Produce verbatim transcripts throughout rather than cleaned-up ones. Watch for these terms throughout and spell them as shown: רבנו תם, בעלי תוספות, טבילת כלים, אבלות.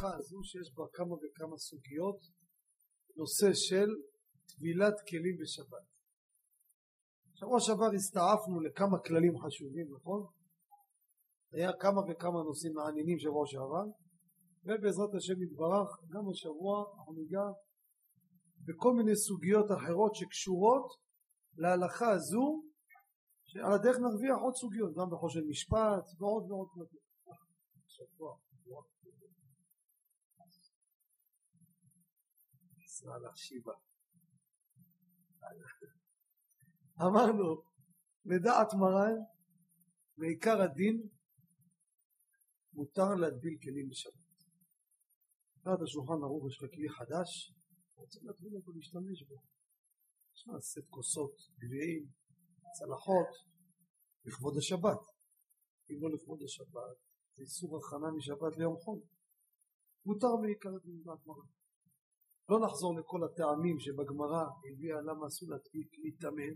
השיחה הזו שיש בה כמה וכמה סוגיות, נושא של טבילת כלים בשבת. שבוע שבר הסתעפנו לכמה כללים חשובים, נכון? היה כמה וכמה נושאים מעניינים שבוע שעבר, ובעזרת השם יתברך גם השבוע אנחנו ניגע בכל מיני סוגיות אחרות שקשורות להלכה הזו, שעל הדרך נרוויח עוד סוגיות, גם בחושן משפט ועוד ועוד כלבים. שבוע ישראל השיבה, אמרנו לדעת מרן בעיקר הדין מותר להטביל כלים בשבת. דעת השולחן ערוך יש לכלי חדש, רוצים להטביל אותו, להשתמש בו, יש מה סט כוסות, גביעים, צלחות לכבוד השבת. אם לא לכבוד השבת זה איסור הכנה משבת ליום חול. מותר בעיקר הדין לדעת מרן. לא נחזור לכל הטעמים שבגמרא הביאה למה עשו להתאמן,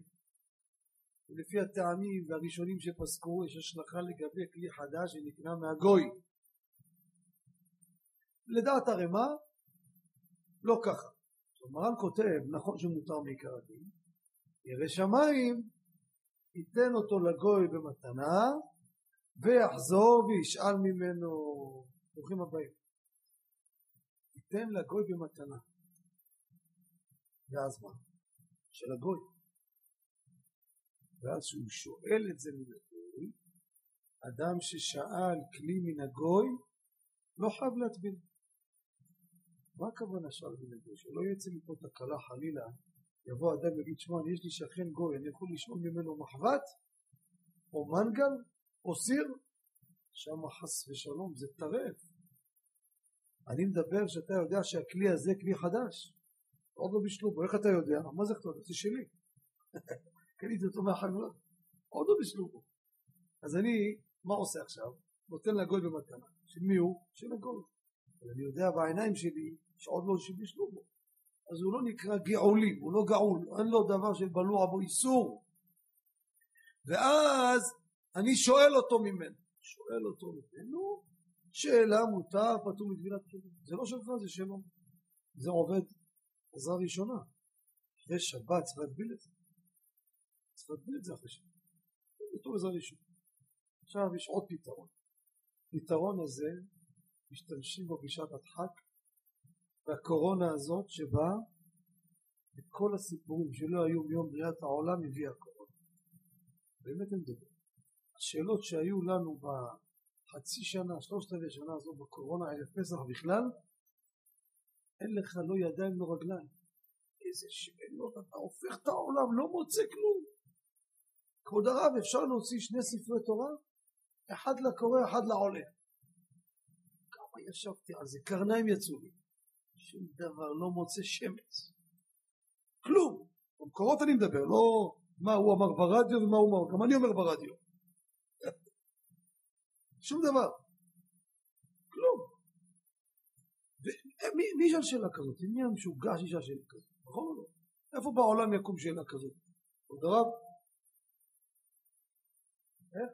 ולפי הטעמים והראשונים שפסקו יש השלכה לגבי כלי חדש שנקנה מהגוי. לדעת הרמ"א לא ככה. מרן כותב, נכון שמותר מעיקר הדין, ירא שמיים ייתן אותו לגוי במתנה ויחזור וישאל ממנו. ברוכים הבאים. ייתן לגוי במתנה, ואז מה? של הגוי. ואז שהוא שואל את זה מן הגוי, אדם ששאל כלי מן הגוי לא חייב להטביל. מה הכוונה שאל מן הגוי? שלא יצא מפה תקלה חלילה, יבוא אדם ויגיד, שמע, יש לי שכן גוי, אני יכול לשאול ממנו מחבת או מנגל או סיר? שם חס ושלום זה טרף. אני מדבר שאתה יודע שהכלי הזה כלי חדש, עוד לא בשלו בו. איך אתה יודע? מה זה כתוב? זה שלי. קניתי אותו מהחנויה, עוד לא בשלו בו. אז אני, מה עושה עכשיו? נותן לגוי במתנה. של מי הוא? של הגוי. אבל אני יודע בעיניים שלי שעוד לא בשלו בו. אז הוא לא נקרא גאולים, הוא לא גאול, אין לו דבר שבלוע בו איסור. ואז אני שואל אותו ממנו. שואל אותו ממנו, שאלה מותר פתאום מטבילת כלים. זה לא שלך, זה שלו. זה עובד עזרה ראשונה. אחרי שבת צריך להטביל את זה. צריך להטביל את זה אחרי שבת. זה טוב עזרה ראשונה. עכשיו יש עוד פתרון. פתרון הזה משתמשים בו בשעת הדחק. והקורונה הזאת שבה בכל הסיפורים שלא היו מיום בריאת העולם הביאה הקורונה. באמת הם דברים. השאלות שהיו לנו ב... חצי שנה, שלושת רבעי שנה הזו בקורונה, ערב פסח בכלל, אין לך לא ידיים לא רגליים. איזה שאלות, אתה הופך את העולם, לא מוצא כלום. כבוד הרב, אפשר להוציא שני ספרי תורה, אחד לקורא, אחד לעולה. כמה ישבתי על זה, קרניים יצאו לי. שום דבר לא מוצא שמץ. כלום. במקורות אני מדבר, לא מה הוא אמר ברדיו ומה הוא אמר, גם אני אומר ברדיו. שום דבר. כלום. ומי ישאל שאלה כזאת? מי המשוגש ישאל שאלה כזאת? נכון או לא? איפה בעולם יקום שאלה כזאת? עוד הרב? איך?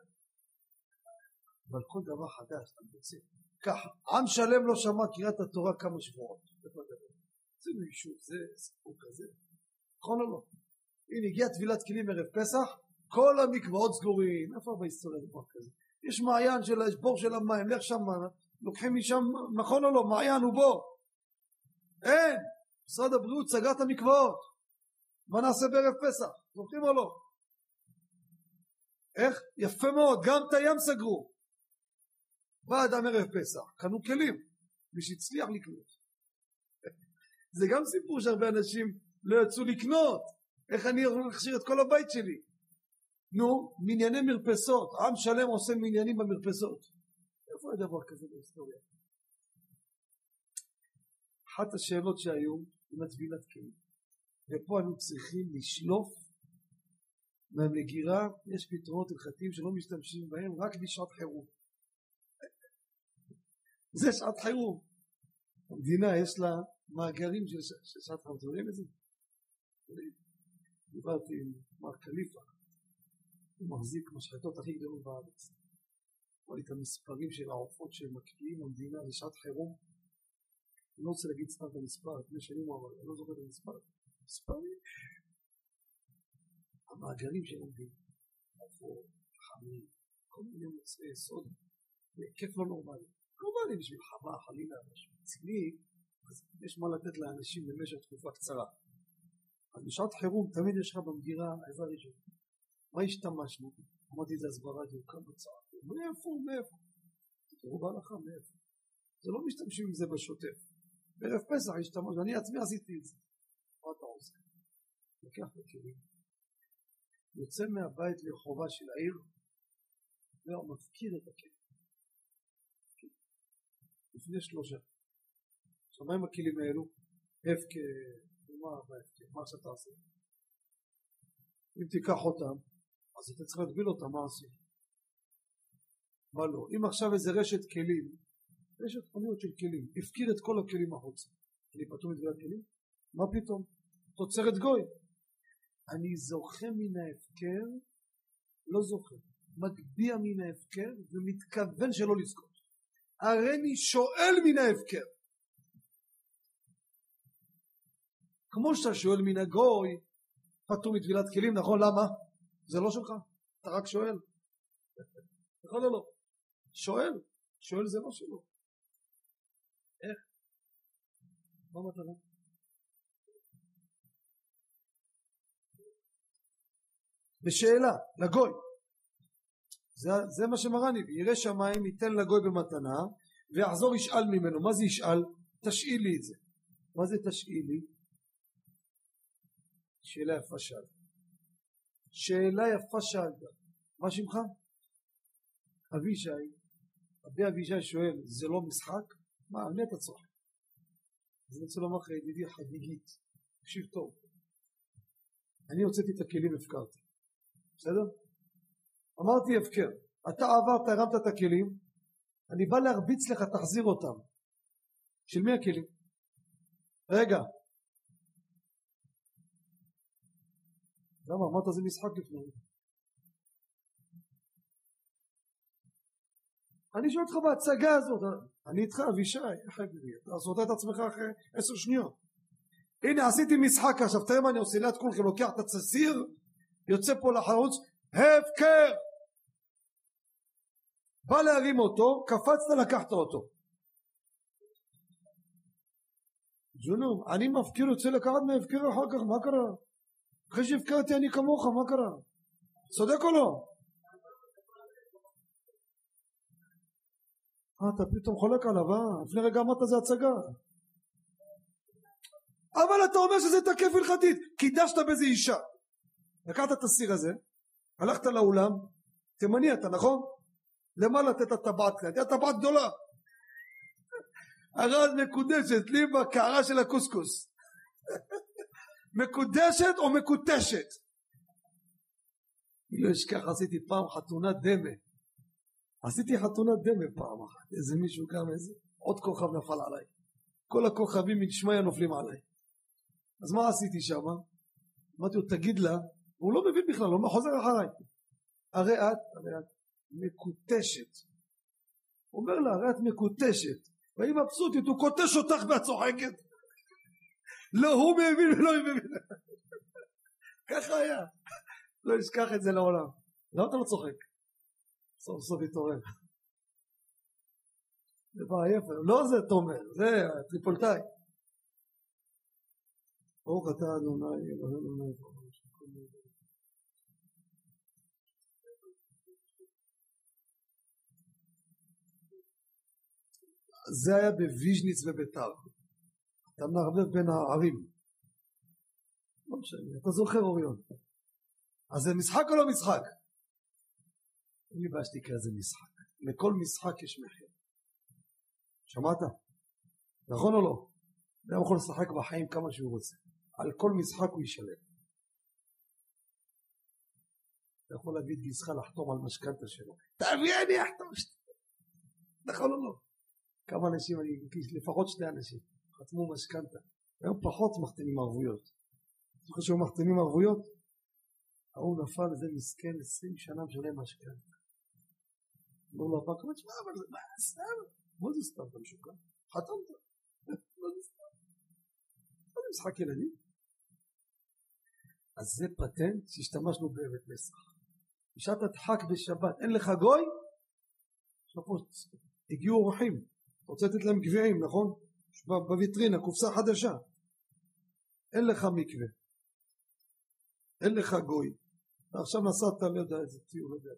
אבל כל דבר חדש, אתה מוצא. ככה, עם שלם לא שמע קריאת התורה כמה שבועות. זה מישהו, זה סיפור כזה. נכון או לא? הנה, הגיעה טבילת כלים ערב פסח, כל המקוואות סגורים. איפה בהיסטוריה דבר כזה? יש מעיין של השבור של המים, לך שם, לוקחים משם, נכון או לא, מעיין הוא בו. אין, משרד הבריאות סגר את המקוואות. מה נעשה בערב פסח? זוכרים או לא? איך? יפה מאוד, גם את הים סגרו. בא אדם ערב פסח, קנו כלים, מי שהצליח לקנות. זה גם סיפור שהרבה אנשים לא יצאו לקנות. איך אני יכול להכשיר את כל הבית שלי? נו, מנייני מרפסות, עם שלם עושה מניינים במרפסות. איפה היה דבר כזה בהיסטוריה? אחת השאלות שהיו עם הטבילת כלים, ופה אנו צריכים לשלוף מהמגירה. יש פתרונות הלכתיים שלא משתמשים בהם רק בשעת חירום. זה שעת חירום. המדינה יש לה מאגרים של שעת חירום. תראו את זה? דיברתי עם מר קליפה, הוא מחזיק משחטות הכי גדולות בארץ. הוא רואה את המספרים של העופות שמקפיאים המדינה לשעת חירום, אני לא רוצה להגיד סתם את המספר, לפני שנים הוא אמר, אני לא זוכר את המספר, מספרים המעגלים שלומדים, עבור, חמים, כל מיני מוצאי יסוד, כיף לא נורמלי, נורמלי בשביל חווה, חלילה, משהו מצילי, אז יש מה לתת לאנשים במשך תקופה קצרה. אז בשעת חירום תמיד יש לך במגירה העזרה ראשונה. מה השתמשנו? אמרתי את זה הסברה, זה הוקם בצעה, מאיפה הוא מאיפה? תראו בהלכה מאיפה. זה לא משתמשים עם זה בשוטף. בערב פסח השתמש, ואני עצמי עשיתי את זה. מה אתה עושה? לקח בכלים. יוצא מהבית לרחובה של העיר, ומפקיר את הכלים. לפני שלושה. עכשיו, מה עם הכלים האלו? הפקה, מה בהפקה? מה שאתה עושה? אם תיקח אותם, אז אתה צריך להגביל אותם, מה עושים? מה לא? אם עכשיו איזה רשת כלים, רשת חנויות של כלים, הפקיר את כל הכלים החוצה. אני פתאום מדבר הכלים? מה פתאום? תוצרת גוי. אני זוכה מן ההפקר, לא זוכה, מגביע מן ההפקר ומתכוון שלא לזכות. הרי אני שואל מן ההפקר. כמו שאתה שואל מן הגוי, פתאום מטבילת כלים, נכון? למה? זה לא שלך, אתה רק שואל. נכון או לא? שואל, שואל זה לא שלו. איך? מה מתנה? בשאלה, לגוי. זה, זה מה שמרני, ירא שמיים ייתן לגוי במתנה, ויחזור ישאל ממנו. מה זה ישאל? תשאיל לי את זה. מה זה תשאיל לי? שאלה יפה שאל. שאלה יפה שאל. מה שמך? אבישי, אבי אבישי שואל, זה לא משחק? מה, על מי אתה צוחק? אז אני רוצה לומר לך, ידידי חגיגית, תקשיב טוב. אני הוצאתי את הכלים, הפקרתי. בסדר? אמרתי הפקר, אתה עברת, הרמת את הכלים, אני בא להרביץ לך, תחזיר אותם. של מי הכלים? רגע. למה? אמרת זה משחק לפני. אני שואל אותך בהצגה הזאת, אני איתך אבישי, אתה עושה את עצמך אחרי עשר שניות. הנה עשיתי משחק, עכשיו תראה מה אני עושה, ליד כולכם לוקח את הצסיר, יוצא פה לחרוץ, הפקר! בא להרים אותו, קפצת, לקחת אותו. ג'ונום, אני מפקיר, יוצא לקחת מהפקיר אחר כך, מה קרה? אחרי שהפקרתי אני כמוך, מה קרה? צודק או לא? אתה פתאום חולק עליו, לפני רגע אמרת זה הצגה. אבל אתה אומר שזה תקף הלכתית, קידשת בזה אישה. לקחת את הסיר הזה, הלכת לאולם, תימני אתה, נכון? למה לתת הטבעת? הייתה טבעת גדולה. הרז מקודשת, לי בקערה של הקוסקוס. מקודשת או מקודשת? לא אשכח, עשיתי פעם חתונה דמה. עשיתי חתונה דמה פעם אחת, איזה מישהו גם איזה, עוד כוכב נפל עליי. כל הכוכבים מנשמיה נופלים עליי. אז מה עשיתי שם? אמרתי לו, תגיד לה, הוא לא מבין בכלל, הוא לא חוזר אחריי. הרי את, הרי את, מקוטשת. הוא אומר לה, הרי את מקוטשת. והיא מבסוטית, הוא קוטש אותך והצוחקת. לא, הוא מבין ולא מבין. ככה היה. לא אשכח את זה לעולם. למה אתה לא צוחק? סוף סוף התעורר. זה בעייף, לא זה תומר, זה הטריפולטאי. ברוך אתה אדוני, אדוני, זה היה בוויז'ניץ ובתר. אתה מערבב בין הערים. לא משנה, אתה זוכר אוריון. אז זה משחק או לא משחק? אני באשתי כזה משחק. לכל משחק יש מחיר. שמעת? נכון או לא? הוא יכול לשחק בחיים כמה שהוא רוצה. על כל משחק הוא ישלם. אתה יכול להגיד גיסך לחתום על משכנתא שלו. תביא אני אחתום שתי. נכון או לא? כמה אנשים, אני לפחות שני אנשים, חתמו משכנתא. היום פחות מחתמים ערבויות. אתה חושב שהוא מחתמים ערבויות? ההוא נפל, זה מסכן עשרים שנה משלם משכנתא. לא לבא, כמה תשמע, אבל זה מה, סתם? מה זה סתם, אתה משוקע? חתמת. מה זה משחק ילדים. אז זה פטנט שהשתמשנו בערב פסח. בשעת הדחק בשבת, אין לך גוי? שפוץ, הגיעו אורחים, רוצה לתת להם גביעים, נכון? בוויטרינה, קופסה חדשה. אין לך מקווה. אין לך גוי. עכשיו נסעת על ידע איזה ציור ידע.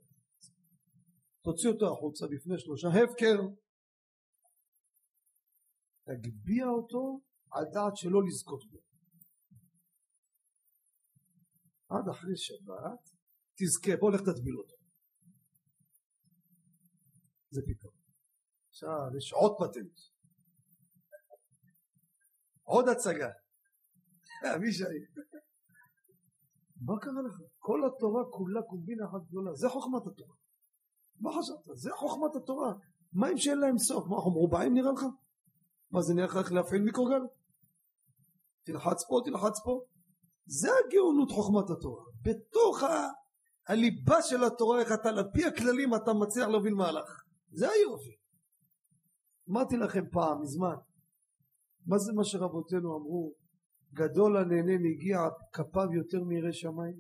תוציא אותו החוצה לפני שלושה, הפקר. תגביע אותו על דעת שלא לזכות בו. עד אחרי שבת, תזכה, בוא לך תטביל אותו. זה פתאום. עכשיו, יש עוד פטנט. עוד הצגה. אבישי. מה קרה לך? כל התורה כולה קומבינה אחת גדולה. זה חוכמת התורה. מה חשבת? זה חוכמת התורה. מה אם שאין להם סוף? מה, מרובעים נראה לך? מה זה נראה לך להפעיל מיקרוגל? תלחץ פה, תלחץ פה. זה הגאונות חוכמת התורה. בתוך הליבה של התורה, איך אתה לפי הכללים אתה מצליח להוביל מהלך. זה היופי. אמרתי לכם פעם, מזמן. מה זה מה שרבותינו אמרו? גדול הנהנה מגיע כפיו יותר מירא שמיים.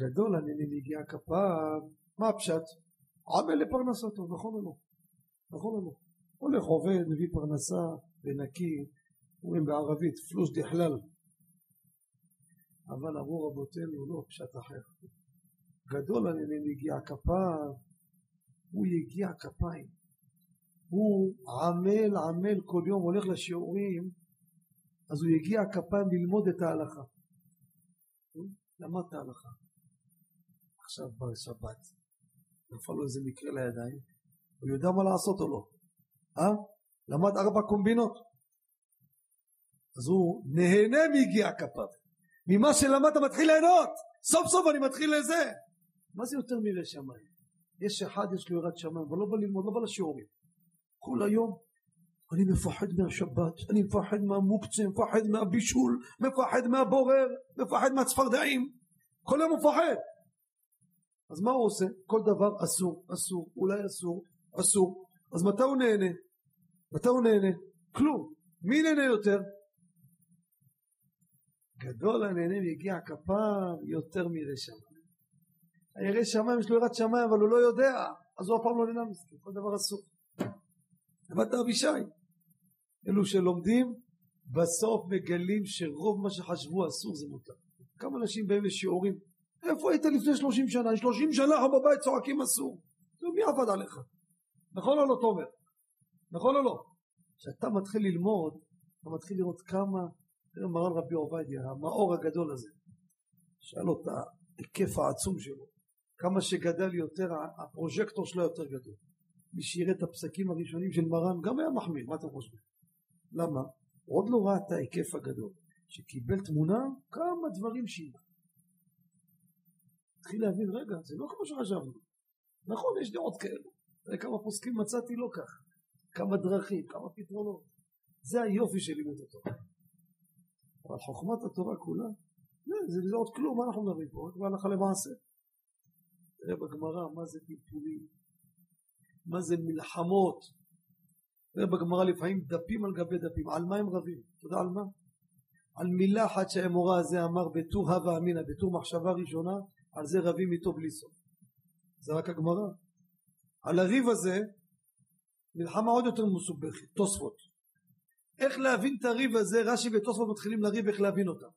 גדול הנהנה מגיע כפיו. מה הפשט? עמל לפרנסתו, נכון או לא? נכון או לא? הולך עובד, מביא פרנסה, ונקי, אומרים בערבית, פלוס דחלל. אבל אמרו רבותינו, לא פשט אחר. גדול הנהנה מגיע כפיו, הוא יגיע כפיים. הוא עמל, עמל, כל יום הולך לשיעורים, אז הוא יגיע כפיים ללמוד את ההלכה. למד את ההלכה. עכשיו בא שבת, נפל לו איזה מקרה לידיים, הוא יודע מה לעשות או לא. אה? למד ארבע קומבינות. אז הוא נהנה מיגיע כפיו. ממה שלמד אתה מתחיל ליהנות. סוף סוף אני מתחיל לזה. מה זה יותר מירא שמיים? יש אחד, יש לו יראת שמיים, אבל לא בא ללמוד, לא בא לשיעורים. כל היום אני מפחד מהשבת, אני מפחד מהמוקצה, מפחד מהבישול, מפחד מהבורר, מפחד מהצפרדעים. כל היום מפחד. אז מה הוא עושה? כל דבר אסור, אסור, אולי אסור, אסור. אז מתי הוא נהנה? מתי הוא נהנה? כלום. מי נהנה יותר? גדול הנהנה יגיע כפיו יותר מירא שמיים. הירא שמיים יש לו יראת שמיים, אבל הוא לא יודע, אז הוא הפעם לא נהנה מזה. כל דבר אסור. לבד אבישי. אלו שלומדים בסוף מגלים שרוב מה שחשבו אסור זה מותר. כמה אנשים בהם יש שיעורים, איפה היית לפני שלושים שנה? שלושים שנה בבית צועקים אסור. מי עבד עליך? נכון או לא, תומר? נכון או לא? כשאתה מתחיל ללמוד, אתה מתחיל לראות כמה, מרן רבי עובדיה, המאור הגדול הזה, שאל אותה היקף העצום שלו, כמה שגדל יותר, הפרוג'קטור שלו יותר גדול. מי שיראה את הפסקים הראשונים של מרן גם היה מחמיר, מה אתה חושב? למה? עוד לא ראה את ההיקף הגדול, שקיבל תמונה כמה דברים שינה. התחיל להבין, רגע, זה לא כמו שחשבנו. נכון, יש דעות כאלה, כמה פוסקים מצאתי לא כך, כמה דרכים, כמה פתרונות. זה היופי של לימוד התורה. אבל חוכמת התורה כולה, זה לא עוד כלום, מה אנחנו מדברים פה? כבר הלכה למעשה. תראה בגמרא, מה זה טיפולים? מה זה מלחמות? תראה בגמרא לפעמים דפים על גבי דפים, על מה הם רבים? אתה יודע על מה? על מילה אחת שהאמורא הזה אמר בתור הווה אמינא, בתור מחשבה ראשונה, על זה רבים איתו בלי סוף. זה רק הגמרא. על הריב הזה, מלחמה עוד יותר מסובכת, תוספות. איך להבין את הריב הזה? רש"י ותוספות מתחילים לריב, איך להבין אותם.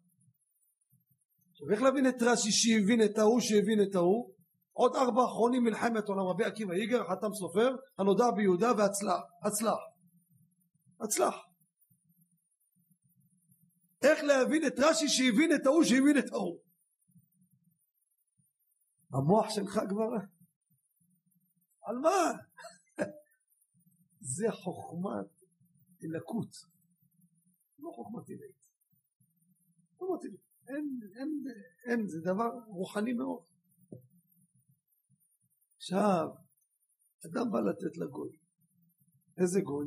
איך להבין את רש"י שהבין את ההוא שהבין את ההוא? עוד ארבע אחרונים מלחמת עולם, רבי עקיבא איגר, חתם סופר, הנודע ביהודה והצלח, הצלח, הצלח. איך להבין את רש"י שהבין את ההוא שהבין את ההוא? המוח שלך כבר? על מה? זה חוכמת אלקות, לא חוכמת אלקות. לא מתאים. אין, אין, אין, זה דבר רוחני מאוד. עכשיו, אדם בא לתת לגוי. איזה גוי?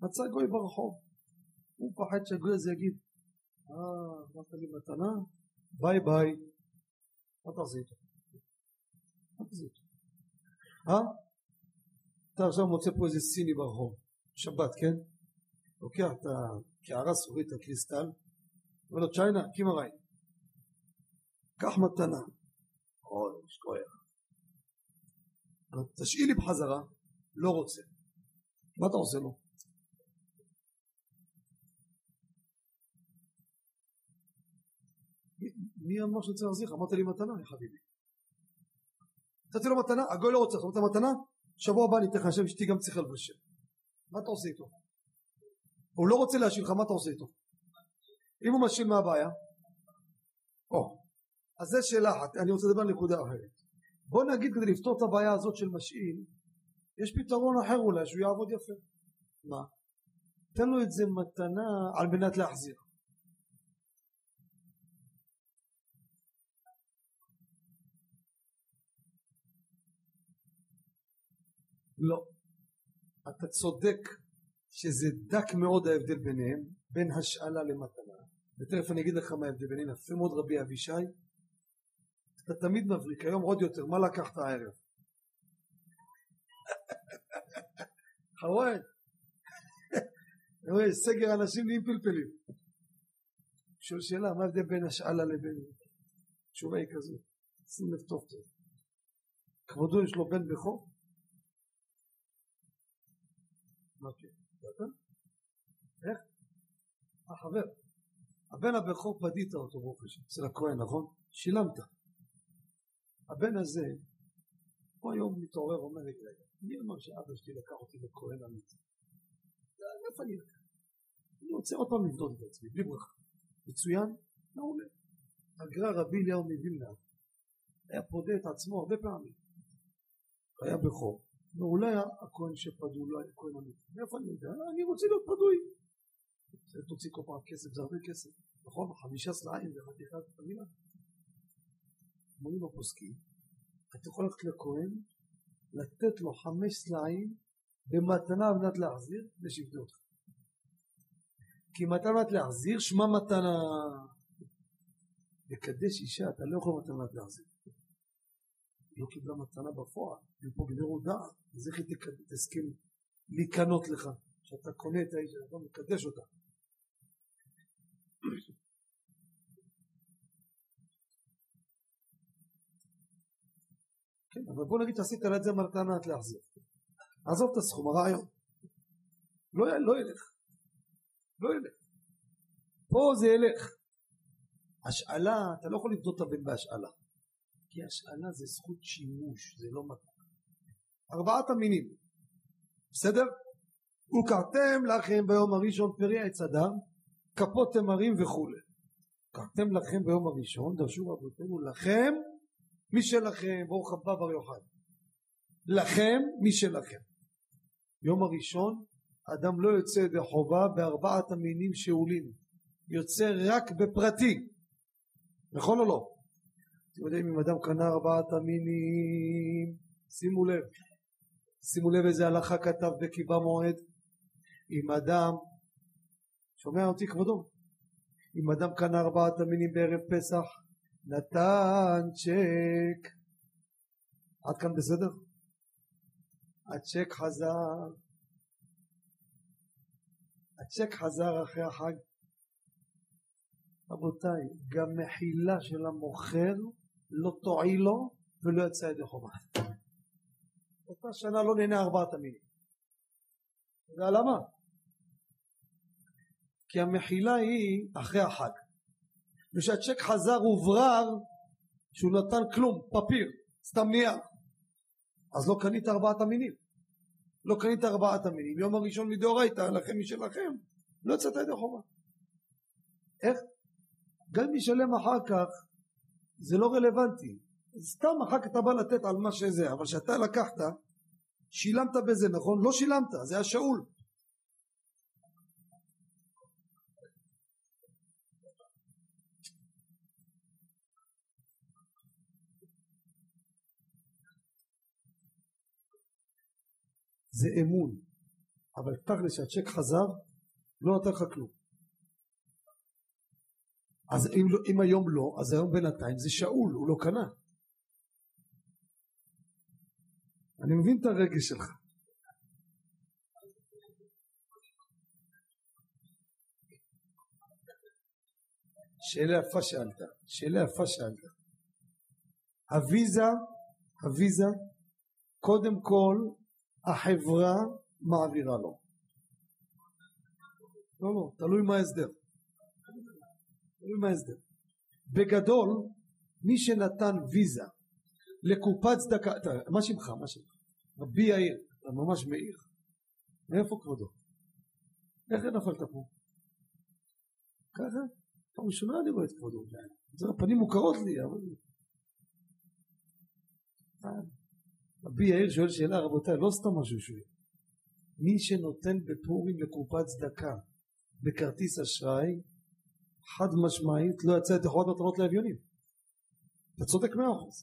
מצא גוי ברחוב. הוא פחד שהגוי הזה יגיד, אה, אמרת לי מתנה? ביי ביי. מה תחזיר אותו? מה תחזיר אותו? אה? אתה עכשיו מוצא פה איזה סיני ברחוב. שבת, כן? לוקח את הקערה סורית, הקריסטל, אומר לו, צ'יינה, קימרי, קח מתנה. אוי, שכוח. תשאי לי בחזרה, לא רוצה. מה אתה עושה לו? מי אמר שצריך להחזיר? אמרת לי מתנה, חביבי. תתתי לו מתנה, הגוי לא רוצה, זאת אומרת מתנה, שבוע הבא אני תחשב שתי גם צריך לבשל. מה אתה עושה איתו? הוא לא רוצה להשאיל לך, מה אתה עושה איתו? אם הוא משאיל, מה הבעיה? או, אז זה שאלה אחת, אני רוצה לדבר על נקודה אחרת. בוא נגיד, כדי לפתור את הבעיה הזאת של משאיל, יש פתרון אחר אולי שהוא יעבוד יפה. מה? תן לו את זה מתנה על מנת להחזיר. לא, אתה צודק שזה דק מאוד ההבדל ביניהם, בין השאלה למתנה. ותכף אני אגיד לך מה ההבדל ביניהם. יפה מאוד רבי אבישי, אתה תמיד מבריק, היום עוד יותר, מה לקחת הערב? חוואי, סגר אנשים נהיים פלפלים. שואל שאלה, מה ההבדל בין השאלה לבין? תשובה היא כזו, שים לב טוב טוב. כבודו יש לו בן בכור? אוקיי, ואתה? איך? החבר, הבן הבכור פדית אותו ברוכש, אצל הכהן, נכון? שילמת. הבן הזה, פה יום מתעורר ואומר לי, רגע, מי אמר שאבא שלי לקח אותי לכהן אמיתי? איפה אני לקח? אני רוצה עוד פעם לבדוד את עצמי, בלי ברכה. מצוין, נעולה. הגר"א רבי אליהו מווילנה, היה פודה את עצמו הרבה פעמים. היה בכור. ואולי הכהן שפדו, אולי הכהן אמיתי. איפה אני יודע? אני רוצה להיות פדוי. זה תוציא כל פעם כסף, זה הרבה כסף. נכון? חמישה סלעים וחתיכת חבילה. אומרים הפוסקים, אתה יכול ללכת לכהן, לתת לו חמש סלעים במתנה על מנת להחזיר, ושיבדו אותך. כי מתנה על מנת להחזיר, שמה מתנה. לקדש אישה, אתה לא יכול מתנה על מנת להחזיר. היא לא קיבלה מתנה בפועל, היא פה גדרו דעת, אז איך היא תסכים להיכנות לך, שאתה קונה את האישה, אתה מקדש אותה. כן, אבל בוא נגיד שעשית על את זה מרתנת להחזיר. עזוב את הסכום, הרעיון. לא, לא ילך. לא ילך. פה זה ילך. השאלה, אתה לא יכול לבדות את הבן בהשאלה. כי השאלה זה זכות שימוש, זה לא מתנה. ארבעת המינים. בסדר? וקרתם לכם ביום הראשון פרי עץ אדם, כפות תמרים וכו'. קרתם לכם ביום הראשון, דרשו רבותינו לכם, מי שלכם, ברוך הבא בר יוחד. לכם, מי שלכם. יום הראשון, אדם לא יוצא ידי חובה בארבעת המינים שאולים. יוצא רק בפרטי. נכון או לא? אתם יודעים, אם אדם קנה ארבעת המינים, שימו לב. שימו לב איזה הלכה כתב בקיבה מועד. אם אדם, שומע אותי כבודו? אם אדם קנה ארבעת המינים בערב פסח, נתן צ'ק. עד כאן בסדר? הצ'ק חזר. הצ'ק חזר אחרי החג. רבותיי, גם מחילה של המוכר לא תועיל לו ולא יצא ידי חובה. אותה שנה לא נהנה ארבעת המינים. ולמה? כי המחילה היא אחרי החג. ושהצ'ק חזר וברר שהוא נתן כלום, פפיר, סתם נייר, אז לא קנית ארבעת המינים. לא קנית ארבעת המינים. יום הראשון מדאורייתא לכם משלכם, לא יצאת ידי חובה. איך? גם אם ישלם אחר כך זה לא רלוונטי, סתם אחר כך אתה בא לתת על מה שזה, אבל שאתה לקחת, שילמת בזה, נכון? לא שילמת, זה היה שאול. זה אמון, אבל תכל'ס שהצ'ק חזר, לא נתן לך כלום. אז אם, אם היום לא, אז היום בינתיים זה שאול, הוא לא קנה. אני מבין את הרגש שלך. שאלה יפה שאלת, שאלה יפה שאלת. הוויזה, הוויזה, קודם כל החברה מעבירה לו. לא, לא, תלוי מה הסדר. תלוי מה הסדר. בגדול, מי שנתן ויזה לקופת צדקה, מה שמך, מה שמך? רבי יאיר, אתה ממש מאיר. מאיפה כבודו? איך נפלת פה? ככה? פעם ראשונה אני רואה את כבודו. הפנים מוכרות לי, אבל... רבי יאיר שואל שאלה, רבותיי, לא סתם משהו שואל. מי שנותן בפורים לקופת צדקה בכרטיס אשראי, חד משמעית לא יצא את אחד מתנות לאביונים. אתה צודק מאה אחוז.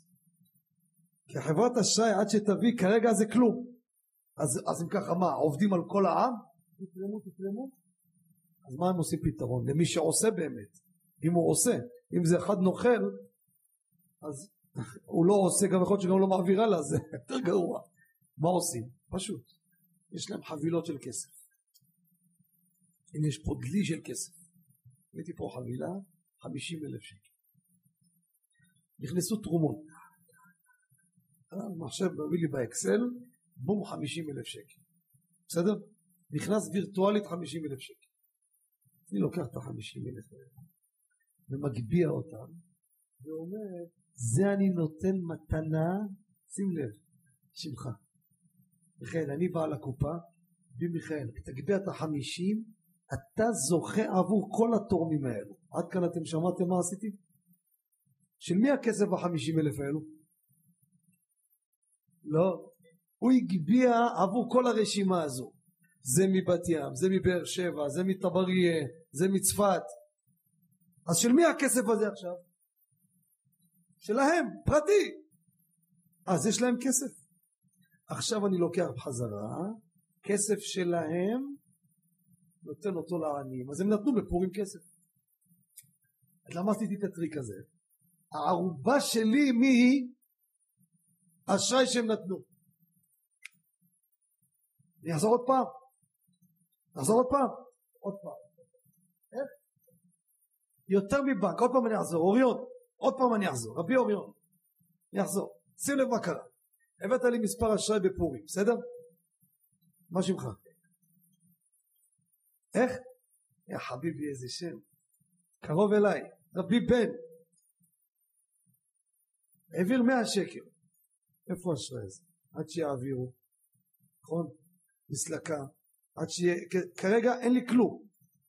כי חברת אשראי עד שתביא כרגע זה כלום. אז, אז אם ככה מה, עובדים על כל העם? תתרמו, תתרמו. אז מה הם עושים פתרון? למי שעושה באמת. אם הוא עושה, אם זה אחד נוכל, אז הוא לא עושה, גם יכול שגם לא מעבירה לה, זה יותר גרוע. מה עושים? פשוט. יש להם חבילות של כסף. הנה יש פה דלי של כסף. ראיתי פה חבילה, חמישים אלף שקל. נכנסו תרומות. המחשב מביא לי באקסל, בום חמישים אלף שקל. בסדר? נכנס וירטואלית חמישים אלף שקל. אני לוקח את ה-חמישים אלף שקל. ומגביע אותם. ואומר, זה אני נותן מתנה, שים לב, שמך. מיכאל, אני בא לקופה, ומיכאל, תגביע את החמישים, אתה זוכה עבור כל התורמים האלו. עד כאן אתם שמעתם מה עשיתי? של מי הכסף ה-חמישים אלף האלו? לא. הוא הגביע עבור כל הרשימה הזו. זה מבת ים, זה מבאר שבע, זה מטבריה, זה מצפת. אז של מי הכסף הזה עכשיו? שלהם, פרטי. אז יש להם כסף. עכשיו אני לוקח בחזרה, כסף שלהם, נותן אותו לעניים. אז הם נתנו בפורים כסף. אז למדתי את הטריק הזה. הערובה שלי מי אשראי שהם נתנו. אני אחזור עוד פעם. נחזור עוד פעם. עוד פעם. איך? יותר מבנק. עוד פעם אני אחזור. אוריון. עוד פעם אני אחזור. רבי אוריון. אני אחזור. שים לב מה קרה. הבאת לי מספר אשראי בפורים. בסדר? מה שמך? איך? יא חביבי איזה שם. קרוב אליי. רבי בן. העביר מאה שקל. איפה אשראי זה? עד שיעבירו. נכון? מסלקה. עד ש... כרגע אין לי כלום.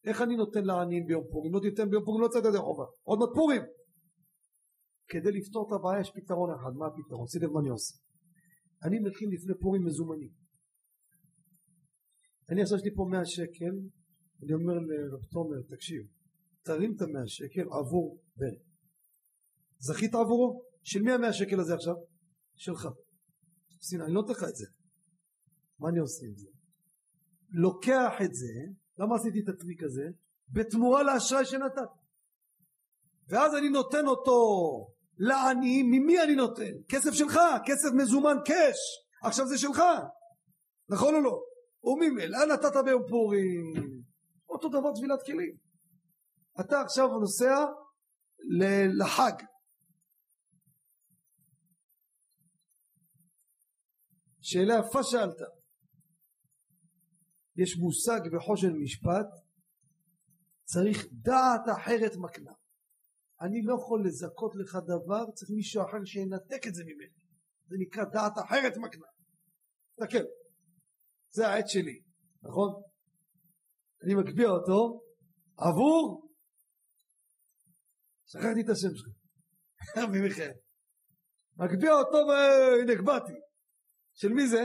איך אני נותן לעניים ביום פורים? לא תיתן ביום פורים, לא צד ידי חובה. עוד מעט פורים. כדי לפתור את הבעיה יש פתרון אחד. מה הפתרון? שים לב מה אני עושה. אני מכין לפני פורים מזומנים. אני עכשיו יש לי פה מאה שקל. אני אומר לרב תומר, תקשיב, תרים את מאה שקל עבור בן. זכית עבורו? של מי המאה שקל הזה עכשיו? שלך. סינה, אני לא תקח את זה. מה אני עושה עם זה? לוקח את זה, למה עשיתי את הטריק הזה? בתמורה לאשראי שנתת. ואז אני נותן אותו לעניים, ממי אני נותן? כסף שלך, כסף מזומן קש. עכשיו זה שלך. נכון או לא? וממילא נתת ביום פורים. אותו דבר טבילת כלים. אתה עכשיו נוסע לחג. שאלה יפה שאלת. יש מושג בחושן משפט, צריך דעת אחרת מקנה. אני לא יכול לזכות לך דבר, צריך מישהו אחר שינתק את זה ממני. זה נקרא דעת אחרת מקנה. תקל, זה העט שלי, נכון? אני מקביע אותו, עבור, שכחתי את השם שלך, רבי מיכאל, מקביע אותו ונקבעתי. של מי זה?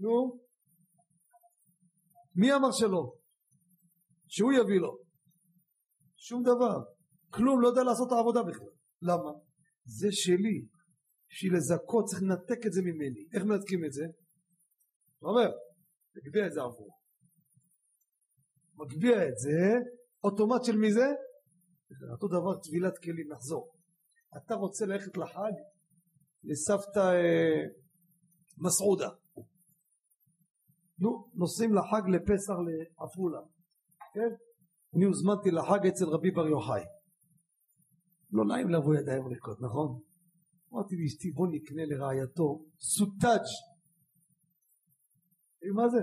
נו? מי אמר שלו? שהוא יביא לו. שום דבר. כלום, לא יודע לעשות את העבודה בכלל. למה? זה שלי. בשביל לזכות צריך לנתק את זה ממני. איך מנתקים את זה? הוא אומר, מגביע את זה עבור. מגביע את זה, אוטומט של מי זה? אותו דבר, טבילת כלים, נחזור. אתה רוצה ללכת לחג? לסבתא מסעודה. נו, נוסעים לחג לפסח לעפולה. כן? אני הוזמנתי לחג אצל רבי בר יוחאי. לא נעים לבוא ידיים ריקות, נכון? אמרתי לאשתי, בוא נקנה לרעייתו סוטאג'. מה זה?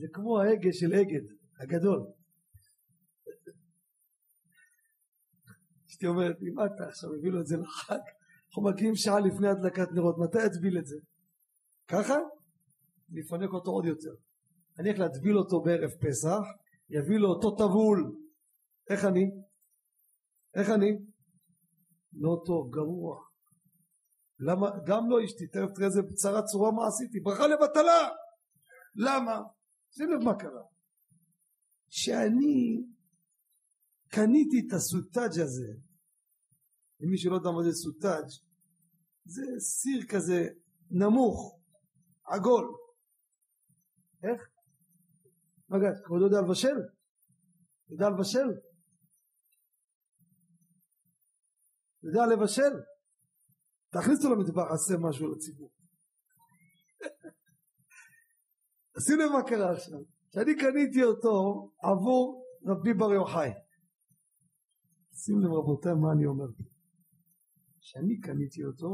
זה כמו ההגה של אגד הגדול. אשתי אומרת, אם אתה עכשיו מביא לו את זה לחג, אנחנו מגיעים שעה לפני הדלקת נרות, מתי אטביל את זה? ככה? נפנק אותו עוד יותר. אני איך להטביל אותו בערב פסח, יביא לו אותו טבול. איך אני? איך אני? לא טוב, גרוע. למה? גם לא אשתי, תראה, תראה איזה בצרה צורה מה עשיתי, ברכה לבטלה. למה? שים לב מה קרה. שאני קניתי את הסוטאג' הזה, למי שלא יודע מה זה סוטאג', זה סיר כזה נמוך, עגול. איך? מגד, כבודו יודע לבשל? יודע לבשל? יודע לבשל? תכניסו למטבח, עשה משהו לציבור. עשינו מה קרה עכשיו, שאני קניתי אותו עבור רבי בר יוחאי. שים לב רבותיי מה אני אומר. שאני קניתי אותו,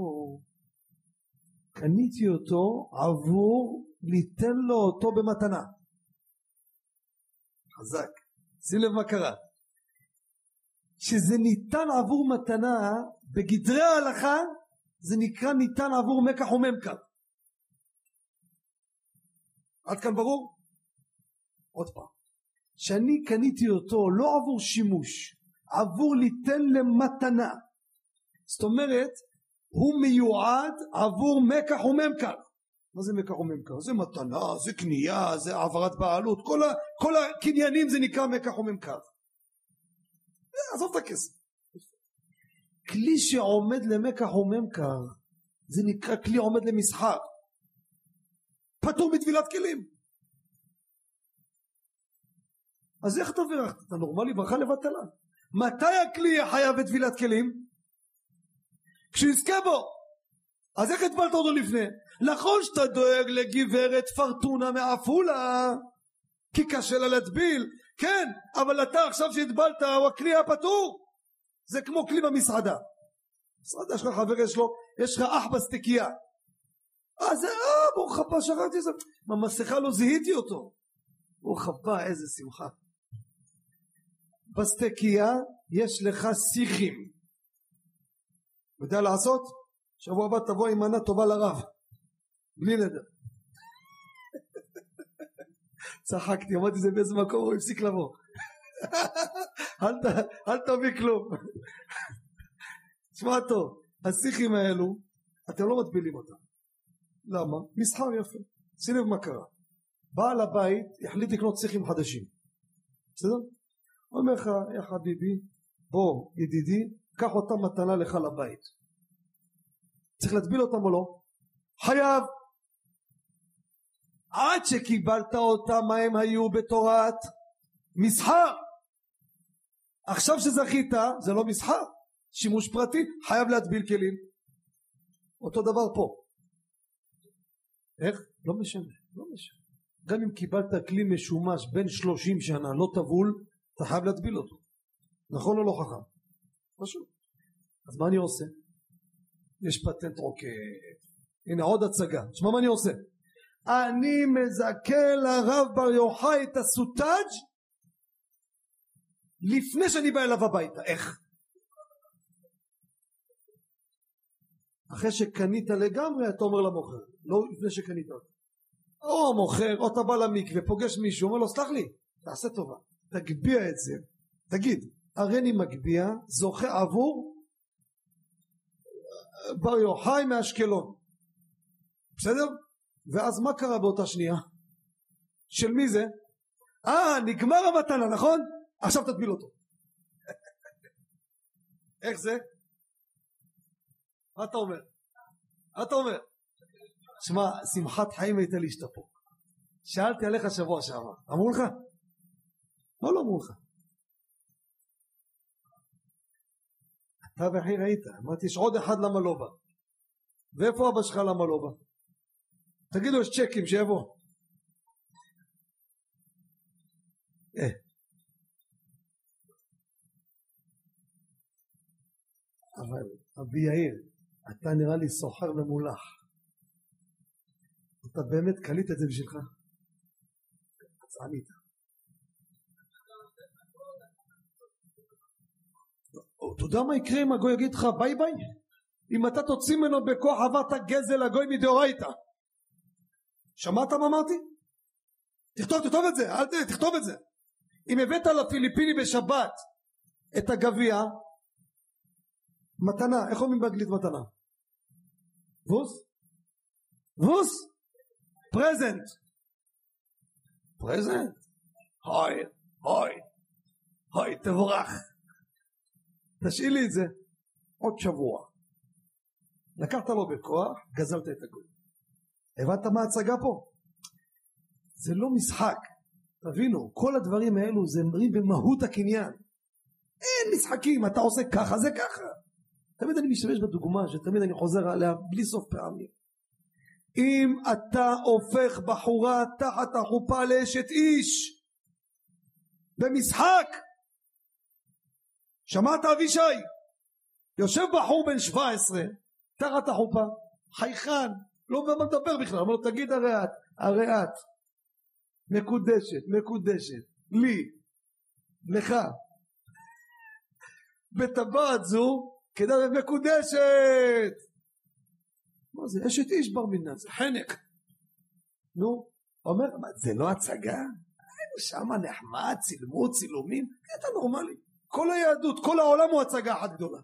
קניתי אותו עבור ליתן לו אותו במתנה. חזק. שים לב מה קרה. שזה ניתן עבור מתנה, בגדרי ההלכה, זה נקרא ניתן עבור מקח וממכר. עד כאן ברור? עוד פעם, שאני קניתי אותו לא עבור שימוש, עבור ליתן למתנה. זאת אומרת, הוא מיועד עבור מקח וממכר. מה זה מקח וממכר? זה מתנה, זה קנייה, זה העברת בעלות, כל, ה, כל הקניינים זה נקרא מקח וממכר. עזוב את הכסף. כלי שעומד למקח וממכר, זה נקרא כלי עומד למסחר. פטור בטבילת כלים. אז איך תעביר? אתה נורמלי, ברכה לבטלה. מתי הכלי חייב בטבילת כלים? כשיזכה בו. אז איך הטבלת אותו לפני? נכון שאתה דואג לגברת פרטונה מאפולה, כי קשה לה לטביל. כן, אבל אתה עכשיו שהטבלת, הוא הכלי הפטור. זה כמו כלי במסעדה. מסעדה שלך חבר יש לו, יש לך אח בסטיקיה. אז אה, ברוך הבא, שכחתי איזה... במסכה לא זיהיתי אותו. ברוך הבא, איזה שמחה. בסטקיה יש לך שיחים. יודע לעשות? שבוע הבא תבוא עם מנה טובה לרב. בלי נדר. צחקתי, אמרתי זה באיזה מקום, הוא הפסיק לבוא. אל, ת, אל תביא כלום. תשמע טוב, השיחים האלו, אתם לא מטבילים אותם. למה? מסחר יפה. שים לב מה קרה. בעל הבית החליט לקנות שיחים חדשים. בסדר? הוא אומר לך, יא חביבי, בוא ידידי, קח אותה מתנה לך לבית. צריך להטביל אותם או לא? חייב. עד שקיבלת אותם מה הם היו בתורת מסחר. עכשיו שזכית, זה לא מסחר. שימוש פרטי, חייב להטביל כלים. אותו דבר פה. איך? לא משנה, לא משנה. גם אם קיבלת כלי משומש בין שלושים שנה, לא תבול, אתה חייב להטביל אותו. נכון או לא חכם? משהו. אז מה אני עושה? יש פטנט רוקף. הנה עוד הצגה. שמה מה אני עושה? אני מזכה לרב בר יוחאי את הסוטאג' לפני שאני בא אליו הביתה. איך? אחרי שקנית לגמרי, אתה אומר למוכר. לא לפני שקנית אותו. או מוכר, או אתה בא למקווה, פוגש מישהו, אומר לו, סלח לי, תעשה טובה, תגביע את זה. תגיד, הרי אני מגביע, זוכה עבור בר יוחאי מאשקלון. בסדר? ואז מה קרה באותה שנייה? של מי זה? אה, נגמר המתנה, נכון? עכשיו תטביל אותו. איך זה? מה אתה אומר? מה אתה אומר? שמע, שמחת חיים הייתה להשתפוק. שאלתי עליך שבוע שעבר. אמרו לך? לא, לא אמרו לך. אתה והחי ראית. אמרתי, יש עוד אחד למה לא בא. ואיפה אבא שלך למה לא בא? תגידו, יש צ'קים שיבוא. אה. אבל אבי יאיר, אתה נראה לי סוחר ממולח. אתה באמת קלית את זה בשבילך? עצענית. אתה יודע מה יקרה אם הגוי יגיד לך ביי ביי? אם אתה תוציא ממנו בכוח עברת גזל הגוי מדאורייתא. שמעת מה אמרתי? תכתוב, תכתוב את זה, אל תכתוב את זה. אם הבאת לפיליפיני בשבת את הגביע, מתנה, איך אומרים באנגלית מתנה? ווס? ווס? פרזנט. פרזנט? הוי, הוי, הוי, תבורך. תשאיר לי את זה עוד שבוע. לקחת לו בכוח, גזלת את הגוי. הבנת מה הצגה פה? זה לא משחק. תבינו, כל הדברים האלו זה מראים במהות הקניין. אין משחקים, אתה עושה ככה, זה ככה. תמיד אני משתמש בדוגמה שתמיד אני חוזר עליה בלי סוף פעמים. אם אתה הופך בחורה תחת החופה לאשת איש במשחק, שמעת אבישי? יושב בחור בן שבע עשרה תחת החופה, חייכן, לא מדבר בכלל, אומר לו תגיד הרי את, הרי את מקודשת, מקודשת לי, לך, בטבעת זו כדאי מקודשת. מה זה? אשת איש בר מינה, זה חנק. נו, אומר, מה, זה לא הצגה? שם נחמד, צילמו, צילומים, אתה נורמלי. כל היהדות, כל העולם הוא הצגה אחת גדולה.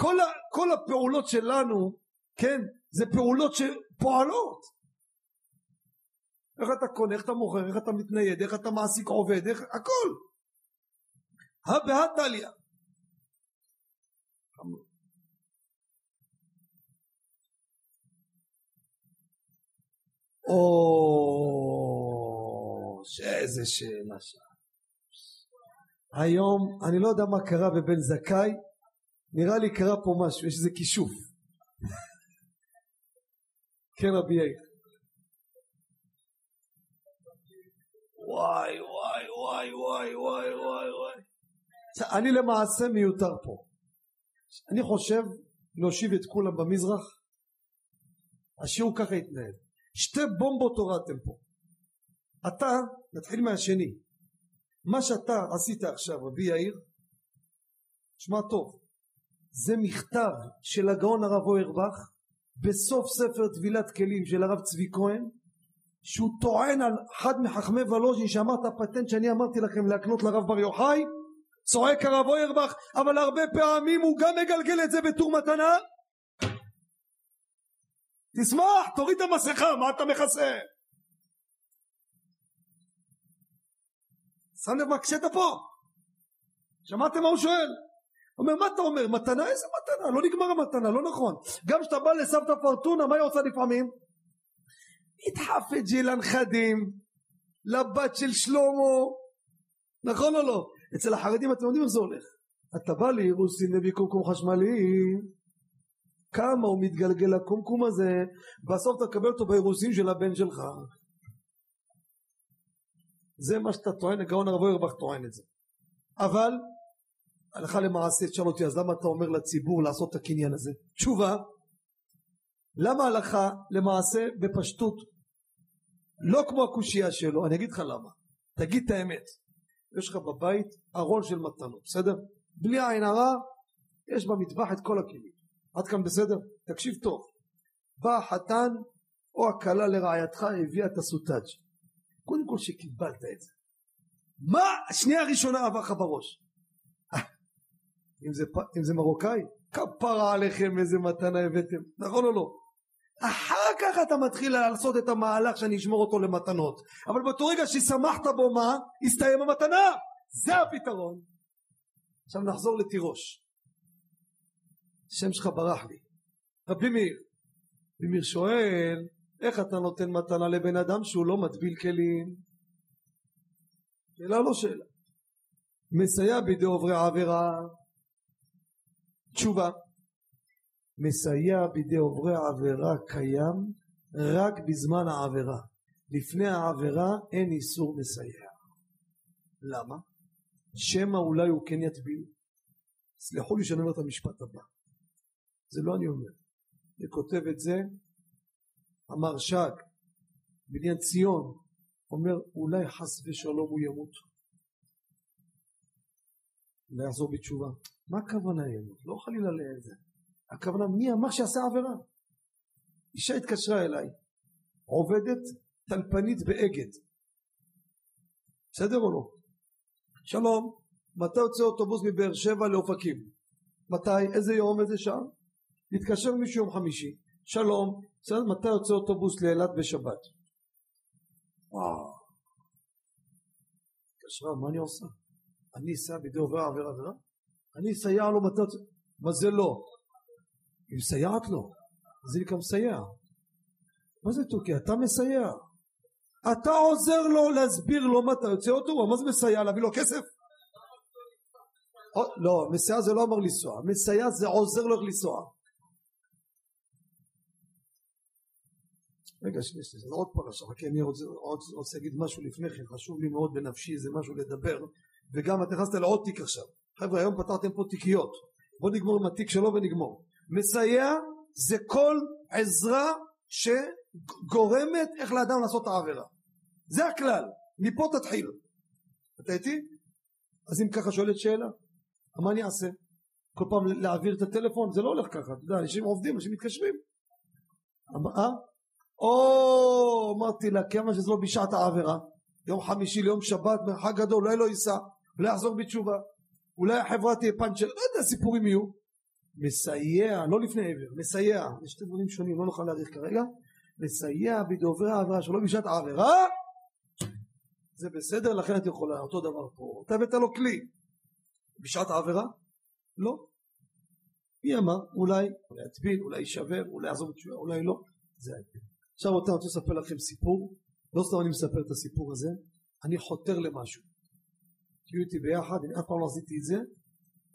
כל, ה, כל הפעולות שלנו, כן, זה פעולות שפועלות. איך אתה קונה, איך אתה מוכר, איך אתה מתנייד, איך אתה מעסיק עובד, איך, הכל. הבאת עליה. או שאיזה שאלה שם. היום אני לא יודע מה קרה בבן זכאי, נראה לי קרה פה משהו, יש איזה כישוף. כן רבי יאיר. וואי וואי וואי וואי וואי וואי. אני למעשה מיותר פה. אני חושב להושיב את כולם במזרח. השיעור ככה התנהל, שתי בומבות הורדתם פה. אתה, נתחיל מהשני, מה שאתה עשית עכשיו רבי יאיר, שמע טוב, זה מכתב של הגאון הרב אוירבך בסוף ספר טבילת כלים של הרב צבי כהן, שהוא טוען על אחד מחכמי ולוז'ין שאמר את הפטנט שאני אמרתי לכם להקנות לרב בר יוחאי. צועק הרב אוירבך, אבל הרבה פעמים הוא גם מגלגל את זה בתור מתנה. תשמח, תוריד את המסכה, מה אתה מכסה? שם לב מה קשת פה? שמעתם מה הוא שואל? הוא אומר, מה אתה אומר? מתנה? איזה מתנה? לא נגמר המתנה, לא נכון. גם שאתה בא לסבתא פורטונה, מה היא עושה לפעמים? התחפת ג'ילן חדים, לבת של שלמה, נכון או לא? אצל החרדים אתם יודעים איך זה הולך. אתה בא לאירוסין נביא קומקום חשמלי, כמה הוא מתגלגל הקומקום הזה, בסוף אתה קבל אותו באירוסין של הבן שלך. זה מה שאתה טוען, הגאון הרב אוירבך טוען את זה. אבל, הלכה למעשה, תשאל אותי, אז למה אתה אומר לציבור לעשות את הקניין הזה? תשובה, למה הלכה למעשה בפשטות? לא כמו הקושייה שלו, אני אגיד לך למה. תגיד את האמת. יש לך בבית ארון של מתנות, בסדר? בלי עין הרע, יש במטבח את כל הכלים. עד כאן בסדר? תקשיב טוב. בא החתן או הכלה לרעייתך הביאה את הסוטאג'. קודם כל שקיבלת את זה. מה? השנייה הראשונה עבר לך בראש. אם, זה, אם זה מרוקאי, כפרה עליכם איזה מתנה הבאתם. נכון או לא? אחר כך אתה מתחיל לעשות את המהלך שאני אשמור אותו למתנות, אבל באותו רגע ששמחת בו מה? הסתיים המתנה. זה הפתרון. עכשיו נחזור לתירוש. השם שלך ברח לי. רבי מיר. רבי מיר שואל, איך אתה נותן מתנה לבן אדם שהוא לא מטביל כלים? שאלה לא שאלה. מסייע בידי עוברי העבירה. תשובה. מסייע בידי עוברי העבירה קיים רק בזמן העבירה. לפני העבירה אין איסור מסייע. למה? שמא אולי הוא כן יטביל, סלחו לי שאני אומר את המשפט הבא, זה לא אני אומר, וכותב את זה המרש"ג בניין ציון, אומר אולי חס ושלום הוא ימות, אולי יחזור בתשובה. מה הכוונה ימות? לא חלילה לאיזה, הכוונה מי אמר שעשה עבירה. אישה התקשרה אליי, עובדת טלפנית באגד, בסדר או לא? שלום, מתי יוצא אוטובוס מבאר שבע לאופקים? מתי? איזה יום? איזה שעה? נתקשר מישהו יום חמישי, שלום, בסדר, מתי יוצא אוטובוס לאילת בשבת? וואו, התקשרה, מה אני עושה? אני אסע בידי עובר עבירה עבירה? אני אסייע לו מתי יוצא? מה זה לא? אם סייעת לו, אז היא כמסייע. מה זה תוקי? אתה מסייע, אתה עוזר לו להסביר לו מתי יוצא אוטובוס. מה זה מסייע? להביא לו כסף? לא, מסייע זה לא אמר לנסוע, מסייע זה עוזר לו לנסוע. רגע שני שני, זה עוד פרשה, כי אני רוצה להגיד משהו לפני כן, חשוב לי מאוד בנפשי, זה משהו לדבר, וגם את נכנסת לעוד תיק עכשיו. חבר'ה, היום פתרתם פה תיקיות, בואו נגמור עם התיק שלו ונגמור. מסייע זה כל עזרה שגורמת איך לאדם לעשות את העבירה, זה הכלל, מפה תתחיל. אתה איתי? אז אם ככה שואלת שאלה, מה אני אעשה? כל פעם להעביר את הטלפון, זה לא הולך ככה, אתה יודע, אנשים עובדים, אנשים מתקשרים. אה? או, אמרתי לה, כמה שזה לא בשעת העבירה, יום חמישי ליום שבת, חג גדול, אולי לא ייסע, אולי יחזור בתשובה, אולי החברה תהיה פנצ'ר, לא יודע, סיפורים יהיו. מסייע, לא לפני עבר, מסייע, יש תבונים שונים, לא נוכל להעריך כרגע, מסייע בדובר העבירה, שלא בשעת העבירה, זה בסדר, לכן את יכולה, אותו דבר פה, אתה הבאת לו כלי, בשעת העבירה? לא. היא אמר, אולי, אולי יטביל, אולי יישבר, אולי יעזוב את תשובה, אולי לא, זה היה. עכשיו אותה, אני רוצה לספר לכם סיפור, לא סתם אני מספר את הסיפור הזה, אני חותר למשהו, תהיו איתי ביחד, אני אף פעם לא עשיתי את זה,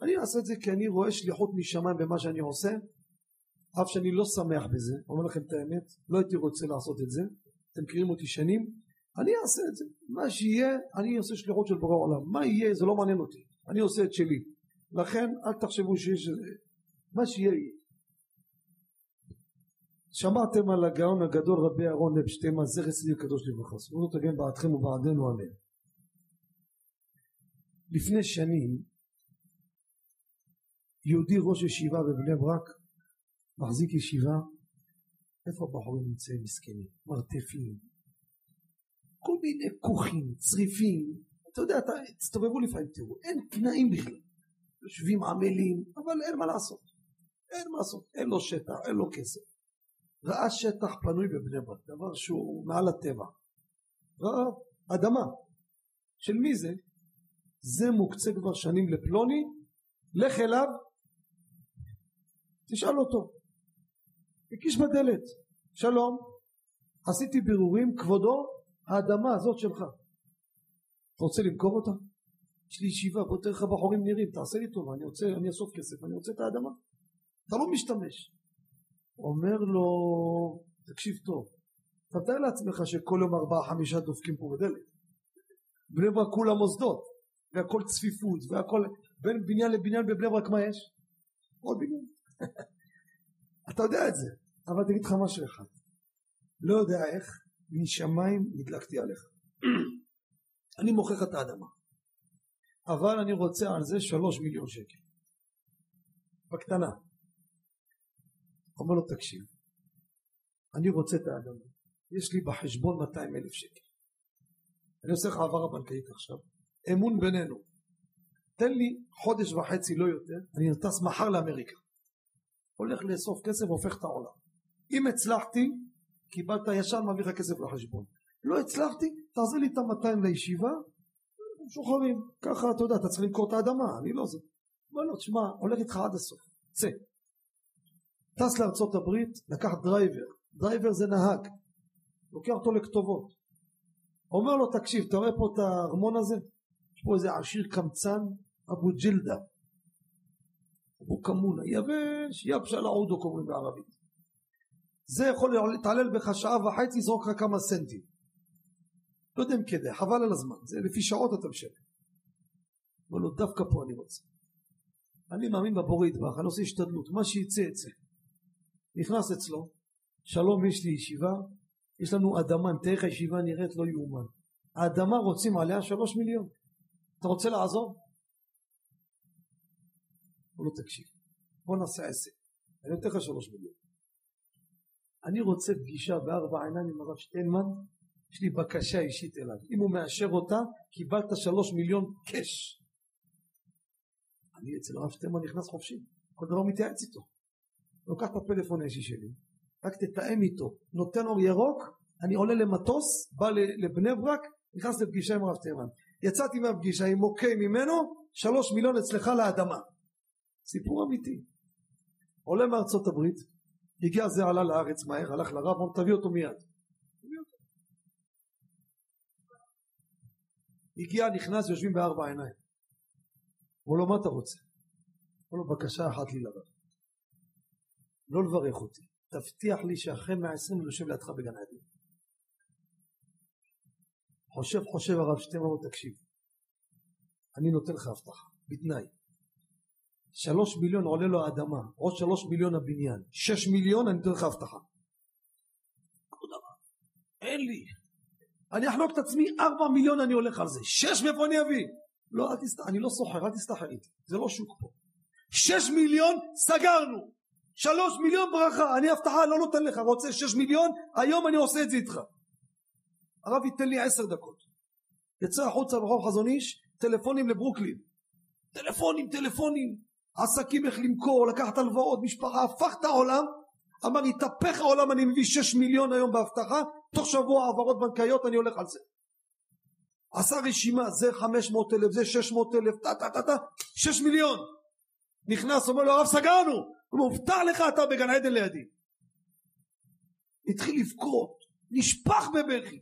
אני אעשה את זה כי אני רואה שליחות משמיים במה שאני עושה, אף שאני לא שמח בזה, אומר לכם את האמת, לא הייתי רוצה לעשות את זה, אתם מכירים אותי שנים, אני אעשה את זה, מה שיהיה, אני אעשה שליחות של בורא עולם, מה יהיה זה לא מעניין אותי, אני עושה את שלי, לכן אל תחשבו שיש, מה שיהיה יהיה. שמעתם על הגאון הגדול רבי אהרון אפשטיין, זכר צדיק וקדוש לברכה, זכותו תגן בעדכם ובעדנו עליהם. לפני שנים יהודי ראש ישיבה בבני ברק מחזיק ישיבה, איפה הבחורים נמצאים מסכנים, מרתפים, כל מיני כוחים, צריפים, אתה יודע, אתה, תסתובבו לפעמים, תראו, אין תנאים בכלל, יושבים עמלים, אבל אין מה לעשות, אין מה לעשות, אין לו שטח, אין לו כסף. ראה שטח פנוי בבני ברק, דבר שהוא מעל הטבע, ראה אדמה, של מי זה? זה מוקצה כבר שנים לפלוני, לך אליו, תשאל אותו, הקיש בדלת, שלום, עשיתי בירורים, כבודו, האדמה הזאת שלך, אתה רוצה למכור אותה? יש לי ישיבה, בוא תראה לך בחורים נראים, תעשה לי טובה, אני רוצה, אני אסוף כסף, אני רוצה את האדמה, אתה לא משתמש. אומר לו, תקשיב טוב, אתה תאר לעצמך שכל יום ארבעה חמישה דופקים פה בדלת, בני ברק כולם מוסדות, והכל צפיפות, והכל בין בניין לבניין בבני ברק, מה יש? עוד בניין. אתה יודע את זה, אבל תגיד לך משהו אחד, לא יודע איך, משמיים נדלקתי עליך, אני מוכר את האדמה, אבל אני רוצה על זה שלוש מיליון שקל, בקטנה. אומר לו, תקשיב, אני רוצה את האדמה, יש לי בחשבון מאתיים אלף שקל, אני עושה לך העברה בנקאית עכשיו, אמון בינינו, תן לי חודש וחצי לא יותר, אני נטס מחר לאמריקה, הולך לאסוף כסף והופך את העולם, אם הצלחתי קיבלת ישר מעביר לך כסף לחשבון, לא הצלחתי תעזר לי את ה-מאתיים לישיבה, שוחרים, ככה אתה יודע, אתה צריך למכור את האדמה, אני לא זה, מה לא, תשמע, הולך איתך עד הסוף, צא, טס לארצות הברית, לקח דרייבר, דרייבר זה נהג, לוקח אותו לכתובות, אומר לו, תקשיב, אתה רואה פה את הארמון הזה, יש פה איזה עשיר קמצן, אבו ג'ילדה, אבו קמונה, יבש, יבשל העודו, קוראים בערבית, זה יכול להתעלל בך שעה וחצי, זרוק לך כמה סנטים, לא יודע אם כדי, חבל על הזמן, זה לפי שעות אתה משנה, אבל לא דווקא פה אני רוצה, אני מאמין בבורא יתברך, אני עושה השתדלות, מה שיצא יצא. נכנס אצלו, שלום, יש לי ישיבה, יש לנו אדמה, אם תראה איך הישיבה נראית לא יאומן. האדמה רוצים עליה שלוש מיליון. אתה רוצה לעזור? לא תקשיב. בוא נעשה עסק. אני נותן לך שלוש מיליון. אני רוצה פגישה בארבע עיניים עם הרב שטיינמן, יש לי בקשה אישית אליו. אם הוא מאשר אותה, קיבלת שלוש מיליון קש. אני אצל הרב שטיינמן נכנס חופשי. כל דבר מתייעץ איתו. לוקח את הפלאפון האישי שלי, רק תתאם איתו, נותן אור ירוק, אני עולה למטוס, בא לבני ברק, נכנס לפגישה עם הרב שטיינמן. יצאתי מהפגישה עם אוקיי ממנו, שלוש מיליון אצלך לאדמה. סיפור אמיתי. עולה מארצות הברית, הגיע זה עלה לארץ מהר, הלך לרב, הוא תביא אותו מיד. הגיע, נכנס, יושבים בארבע עיניים. הוא לא, מה אתה רוצה? הוא לא, בקשה אחת לי לרב. לא לברך אותי. תבטיח לי שאחרי מאה ועשרים יושב לידך בגן עדן. חושב חושב הרב שטיינמן, תקשיב, אני נותן לך הבטחה בתנאי שלוש מיליון עולה לו האדמה, עוד שלוש מיליון הבניין, שש מיליון אני נותן לך הבטחה. אין לי, אני אחנוק את עצמי, ארבע מיליון אני הולך על זה, שש מאיפה אני אביא? לא, אני לא סוחר, אל תסתחר איתי, זה לא שוק פה. שש מיליון סגרנו, שלוש מיליון ברכה, אני הבטחה לא נותן לך, רוצה שש מיליון, היום אני עושה את זה איתך. הרב ייתן לי עשר דקות. יצא החוצה ברחוב חזון איש, טלפונים לברוקלין. טלפונים, טלפונים. עסקים איך למכור, לקחת הלוואות, משפחה, הפך את העולם. אמר, יתהפך העולם, אני מביא שש מיליון היום בהבטחה, תוך שבוע העברות בנקאיות, אני הולך על זה. עשה רשימה, זה חמש מאות אלף, זה שש מאות אלף, תה, תה, תה, תה, שש מיליון. נכנס, אומר לו, הרב סגרנו. הוא מובטח לך, אתה בגן עדן לידי. התחיל לבכות, נשפח בבכי.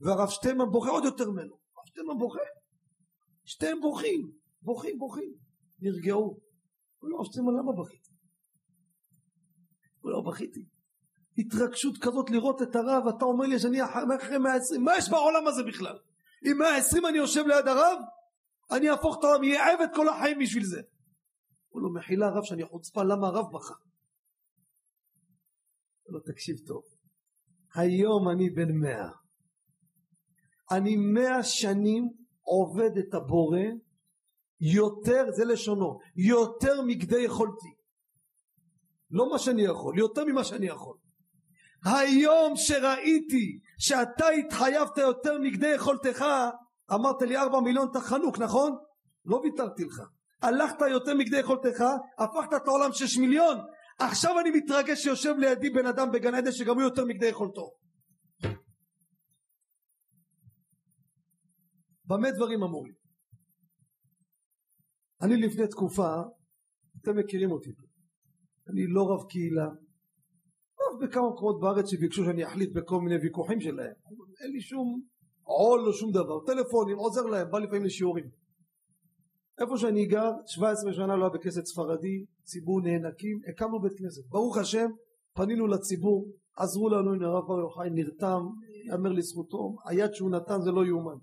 והרב שטיינמן בוכה עוד יותר ממנו. הרב שטיינמן בוכה, שתיהם בוכים, בוכים, בוכים, נרגעו. הוא לא, הרב שטיינמן, למה בכיתי? הוא לא, בכיתי. התרגשות כזאת לראות את הרב, אתה אומר לי שאני אחרי מאה ועשרים, מה יש בעולם הזה בכלל? אם מאה ועשרים אני יושב ליד הרב, אני אהפוך את הרב, יהיה עבד כל החיים בשביל זה. הוא לא, מחילה הרב שאני חוצפה, למה הרב בכה? הוא לא, תקשיב טוב, היום אני בן מאה. אני מאה שנים עובד את הבורא, יותר, זה לשונו, יותר מכדי יכולתי. לא מה שאני יכול, יותר ממה שאני יכול. היום שראיתי שאתה התחייבת יותר מכדי יכולתך, אמרת לי ארבע מיליון תחנוק, נכון? לא ויתרתי לך. הלכת יותר מכדי יכולתך, הפכת את העולם שש מיליון. עכשיו אני מתרגש שיושב לידי בן אדם בגן עדן שגם הוא יותר מכדי יכולתו. במה דברים אמורים? אני לפני תקופה, אתם מכירים אותי, אני לא רב קהילה, רב בכמה קרות בארץ שביקשו שאני אחליט בכל מיני ויכוחים שלהם, אין לי שום עול או שום דבר, טלפונים, עוזר להם, בא לפעמים לשיעורים. איפה שאני גר, שבע עשרה שנה לא היה בכנסת ספרדי, ציבור נהנקים, הקמנו בית כנסת, ברוך השם, פנינו לציבור, עזרו לנו, הנה הרב בר יוחאי נרתם, יאמר לזכותו, היד שהוא נתן זה לא יאומן.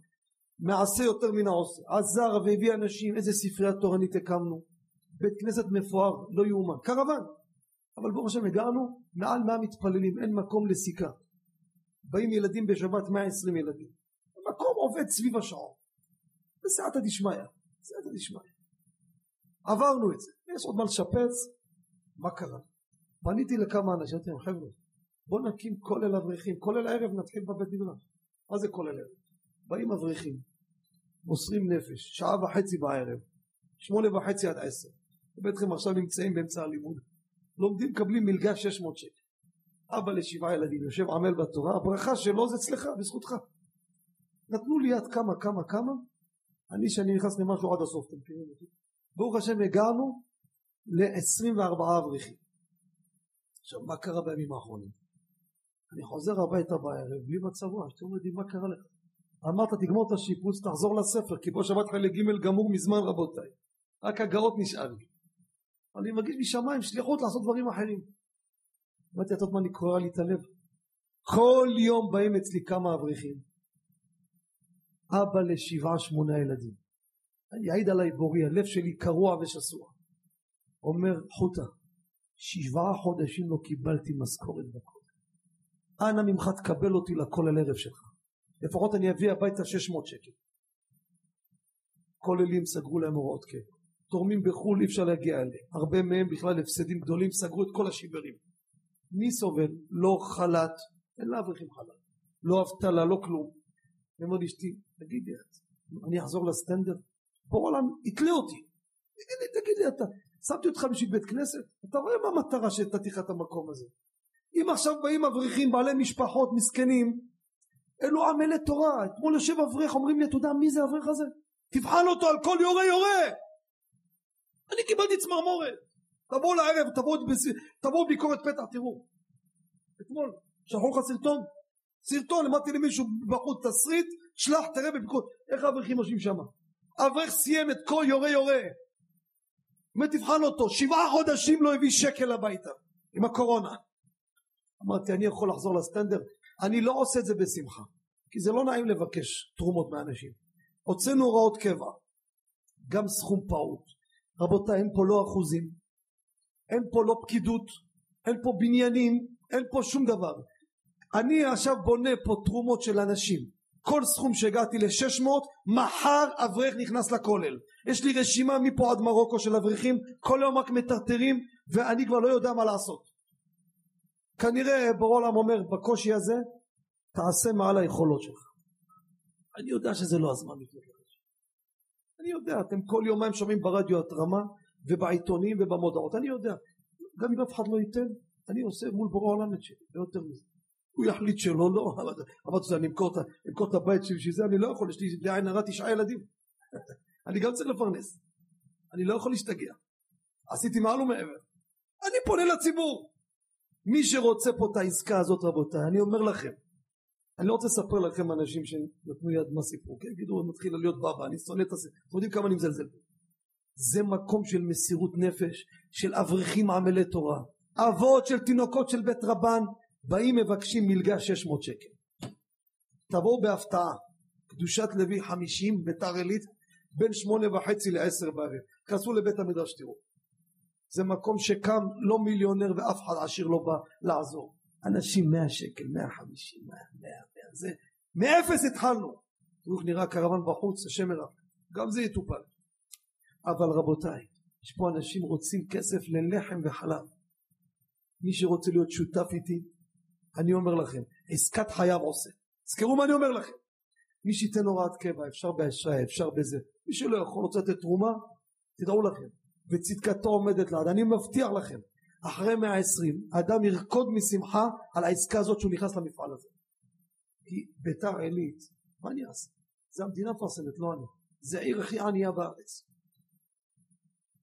מעשה יותר מן העושה, עזר והביא אנשים, איזה ספרייה תורנית הקמנו, בית כנסת מפואר, לא יאומן, קרוון, אבל ברוך השם הגענו מעל מאה מתפללים, אין מקום לסיכה, באים ילדים בשבת מאה ועשרים ילדים, המקום עובד סביב השעון, זה סייעתא דשמיא, סייעתא דשמיא, עברנו את זה, יש עוד מה לשפץ, מה קרה? פניתי לכמה אנשים, אתם חבר'ה, בוא נקים כולל אברכים, כולל הערב נתחיל בבית מדרש, מה זה כולל ערב? באים אברכים, מוסרים נפש, שעה וחצי בערב, שמונה וחצי עד עשר. בטחם עכשיו נמצאים באמצע הלימוד. לומדים, קבלים מלגה שש מאות שקל. אבא לשבעה ילדים, יושב עמל בתורה, הברכה שלו זה אצלך, בזכותך. נתנו לי יד כמה, כמה, כמה. אני שאני נכנס למשהו עד הסוף, אתם מכירים אותי. ברוך השם הגענו ל-עשרים וארבעה אברכים. עכשיו, מה קרה בימים האחרונים? אני חוזר הביתה בערב, בלי מצבוע, שאתם יודעים מה קרה לך. אמרת תגמור את השיפוץ, תחזור לספר, כי פה שבת חלק ג' גמור מזמן רבותיי, רק הגאות נשאר לי, אני מגיש משמיים שליחות לעשות דברים אחרים. אמרתי, את עוד מה אני קורא לי את הלב, כל יום באים אצלי כמה אברכים, אבא לשבעה שמונה ילדים, יעיד עליי בורי, הלב שלי קרוע ושסוע, אומר חוטה, שבעה חודשים לא קיבלתי משכורת בקודם, אנא ממך תקבל אותי לכולל ערב שלך, לפחות אני אביא הביתה שש מאות שקל. כוללים סגרו להם הוראות כן, תורמים בחול אי אפשר להגיע אליהם, הרבה מהם בכלל הפסדים גדולים, סגרו את כל השיברים. מי סובל? לא חלט, אין לאברכים חלט, לא אבטלה, לא כלום. אמר אשתי, תגידי את, אני אחזור לסטנדרט, פה עולם יתלה אותי, תגידי, תגידי אתה, שמתי אותך בשביל בית כנסת, אתה רואה מה המטרה שתתיך את המקום הזה? אם עכשיו באים אברכים בעלי משפחות מסכנים, אלו עמלי תורה, אתמול יושב אברך, אומרים לי, תודה, מי זה האברך הזה? תבחן אותו על כל יורה יורה. אני קיבלתי צמרמורת. תבואו לערב, תבואו ביקורת פתע, תראו. אתמול, שלחו לך סרטון. סרטון, למדתי למישהו בחוץ תסריט, שלח, תראה בביקורת. איך האברכים יושבים שם? האברך סיים את כל יורה יורה. תבחן אותו, שבעה חודשים לא הביא שקל הביתה, עם הקורונה. אמרתי, אני יכול לחזור לסטנדרט. אני לא עושה את זה בשמחה, כי זה לא נעים לבקש תרומות מאנשים. הוצאנו הוראות קבע, גם סכום פעוט. רבותיי, אין פה לא אחוזים, אין פה לא פקידות, אין פה בניינים, אין פה שום דבר. אני עכשיו בונה פה תרומות של אנשים, כל סכום שהגעתי ל-שש מאות, מחר אברך נכנס לכולל. יש לי רשימה מפה עד מרוקו של אברכים, כל יום רק מטרטרים, ואני כבר לא יודע מה לעשות. כנראה ברולם אומר, בקושי הזה תעשה מעל היכולות שלך. אני יודע שזה לא הזמן להתרגש. אני יודע, אתם כל יומיים שומעים ברדיו התרמה, ובעיתונים ובמודעות, אני יודע. גם אם אף אחד לא ייתן, אני עושה מול בורא עולם את שלי, יותר מזה. הוא יחליט שלא, לא, אבל זה, אני אמכור את הבית שלי, שזה אני לא יכול, יש לי לעין הרע תשעה ילדים. אני גם צריך לפרנס. אני לא יכול להשתגע. עשיתי מעל ומעבר. אני פונה לציבור. מי שרוצה פה את העסקה הזאת, רבותיי, אני אומר לכם, אני לא רוצה לספר לכם אנשים שנתנו יד מהסיפור, כן? גידור מתחילה להיות בבא, אני שונא את הסיפור, אתם יודעים כמה אני מזלזל. זה מקום של מסירות נפש, של אברכים עמלי תורה, אבות של תינוקות של בית רבן, באים מבקשים מלגה שש מאות שקל. תבואו בהפתעה, קדושת לוי חמישים ביתר עילית, בין שמונה וחצי לעשר בערב, כנסו לבית המדרש תראו. זה מקום שקם לא מיליונר ואף אחד עשיר לא בא לעזור. אנשים מאה שקל, מאה וחמישים, מאה, מאה, מאה, זה, מאפס התחלנו. תראו, נראה קרבן בחוץ, השם אליו, גם זה יטופל. אבל רבותיי, יש פה אנשים רוצים כסף ללחם וחלב. מי שרוצה להיות שותף איתי, אני אומר לכם, עסקת חייו עושה. זכרו מה אני אומר לכם. מי שייתן הוראת קבע, אפשר באשראי, אפשר בזה. מי שלא יכול רוצה לתת תרומה, תדעו לכם. וצדקתו עומדת לעד, אני מבטיח לכם. אחרי מאה ועשרים, האדם ירקוד משמחה על העסקה הזאת שהוא נכנס למפעל הזה. כי ביתר עילית, מה אני אעשה? זה המדינה פרסמת, לא אני. זה העיר הכי ענייה בארץ.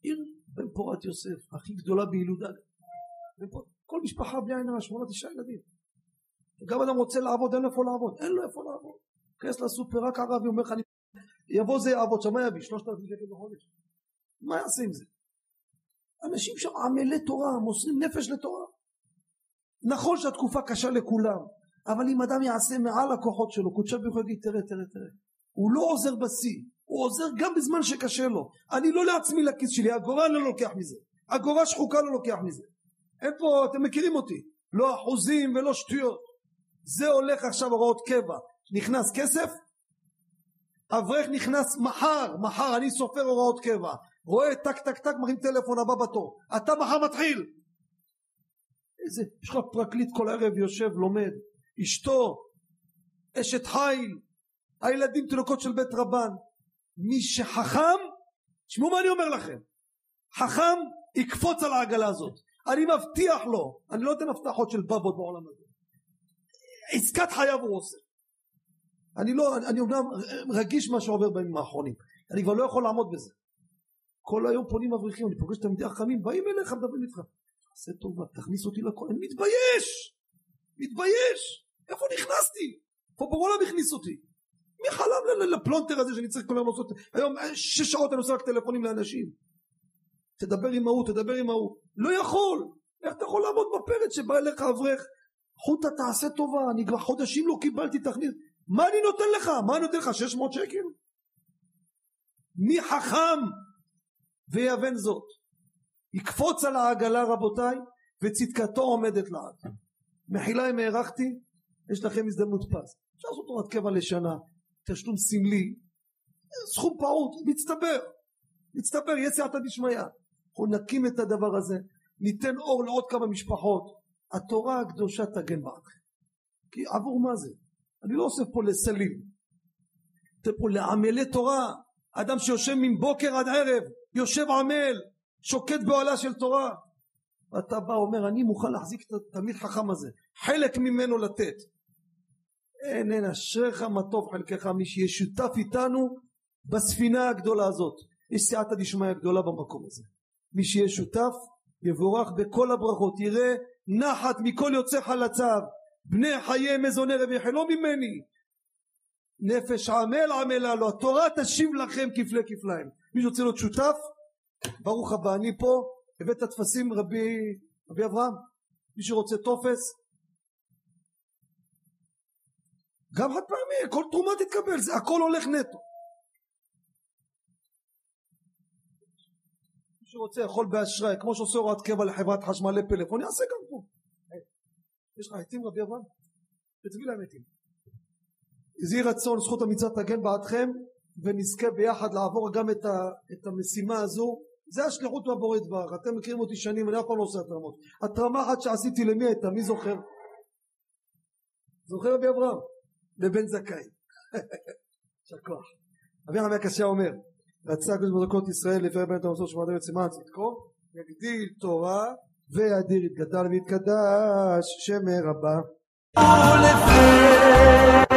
עיר בן פורת יוסף, הכי גדולה בילודה. כל משפחה בלי עין הרע, שמונה, תשעה ילדים. גם אדם רוצה לעבוד, אין לו איפה לעבוד. אין לו איפה לעבוד. כנס לסופר, רק ערבי, אומר לך, אני... יבוא זה יעבוד, שמה יביא, שלושת אלפים שקל בחודש. מה יעשה עם זה? אנשים שם עמלי תורה, מוסרים נפש לתורה. נכון שהתקופה קשה לכולם, אבל אם אדם יעשה מעל הכוחות שלו, קודשת ביכול להגיד, תראה, תראה, תראה. הוא לא עוזר בשיא, הוא עוזר גם בזמן שקשה לו. אני לא לעצמי לכיס שלי, הגורה לא לוקח מזה. הגורה שחוקה לא לוקח מזה. אין פה, אתם מכירים אותי, לא אחוזים ולא שטויות. זה הולך עכשיו הוראות קבע. נכנס כסף, אברך נכנס מחר, מחר, אני סופר הוראות קבע. רואה טק טק טק מרים טלפון הבא בתור, אתה מחר מתחיל. איזה, יש לך פרקליט כל ערב יושב לומד, אשתו, אשת חיל, הילדים תינוקות של בית רבן. מי שחכם, תשמעו מה אני אומר לכם, חכם יקפוץ על העגלה הזאת, אני מבטיח לו, אני לא אתן הבטחות של בבות בעולם הזה. עסקת חייו הוא עושה. אני לא, אני אומנם רגיש מה שעובר בימים האחרונים, אני כבר לא יכול לעמוד בזה. כל היום פונים אברכים, אני פוגש את המדיח חמים, באים אליך, מדברים איתך, תעשה טובה, תכניס אותי לכל, אני מתבייש, מתבייש, איפה נכנסתי? פה ברולה מכניס אותי, מי חלם לפלונטר הזה שאני צריך כל היום לעשות, היום שש שעות אני עושה רק טלפונים לאנשים, תדבר עם ההוא, תדבר עם ההוא, לא יכול, איך אתה יכול לעמוד בפרץ שבא אליך אברך, חוטה תעשה טובה, אני כבר חודשים לא קיבלתי, תכניס, מה אני נותן לך? מה אני נותן לך? שש מאות שקל? מי חכם? ויבן זאת יקפוץ על העגלה רבותיי, וצדקתו עומדת לעד. מחילה אם הערכתי, יש לכם הזדמנות פס. אפשר לעשות תורת קבע לשנה, תשלום סמלי, סכום פעוט, מצטבר, מצטבר, יציאתא דשמיא. אנחנו נקים את הדבר הזה, ניתן אור לעוד כמה משפחות, התורה הקדושה תגן בעדכם. כי עבור מה זה? אני לא עושה פה לסלים, זה פה לעמלי תורה. אדם שיושב מבוקר עד ערב, יושב עמל, שוקט בעולה של תורה. ואתה בא אומר, אני מוכן להחזיק את התלמיד חכם הזה, חלק ממנו לתת. אין, אין, אשריך מה טוב חלקך, מי שישותף איתנו בספינה הגדולה הזאת. יש סייעתא דשמיא גדולה במקום הזה. מי שישותף יבורך בכל הברכות, יראה נחת מכל יוצא חלציו, בני חיי מזוני רבי חלום ממני. נפש עמל עמלה לו, התורה תשיב לכם כפלי כפליים. מי שרוצה להיות שותף, ברוך הבא, אני פה, הבאת תפסים רבי, רבי אברהם. מי שרוצה תופס, גם חד פעמי, כל תרומה תתקבל, זה הכל הולך נטו. מי שרוצה יכול באשראי, כמו שעושה הוראת קבע לחברת חשמל לפלאפון, יעשה גם פה. יש לך עתים רבי אברהם? תצביע להם עתים. זה יהיה רצון, זכות המצווה תגן בעדכם, ונזכה ביחד לעבור גם את, ה, את המשימה הזו. זה השליחות מהבורא יתברך. אתם מכירים אותי שנים, אני אף פעם לא עושה התרמות. התרמה אחת שעשיתי למי הייתה, מי זוכר? זוכר רבי אברהם? לבן זכאי. שקוח. אבי רבי הקשה אומר, רצה הקדוש ברוך הוא ישראל לפאר בן את המסור שמעתם את סימן צדקו, יגדיל תורה ויאדיר יתגדל ויתקדש שם רבה.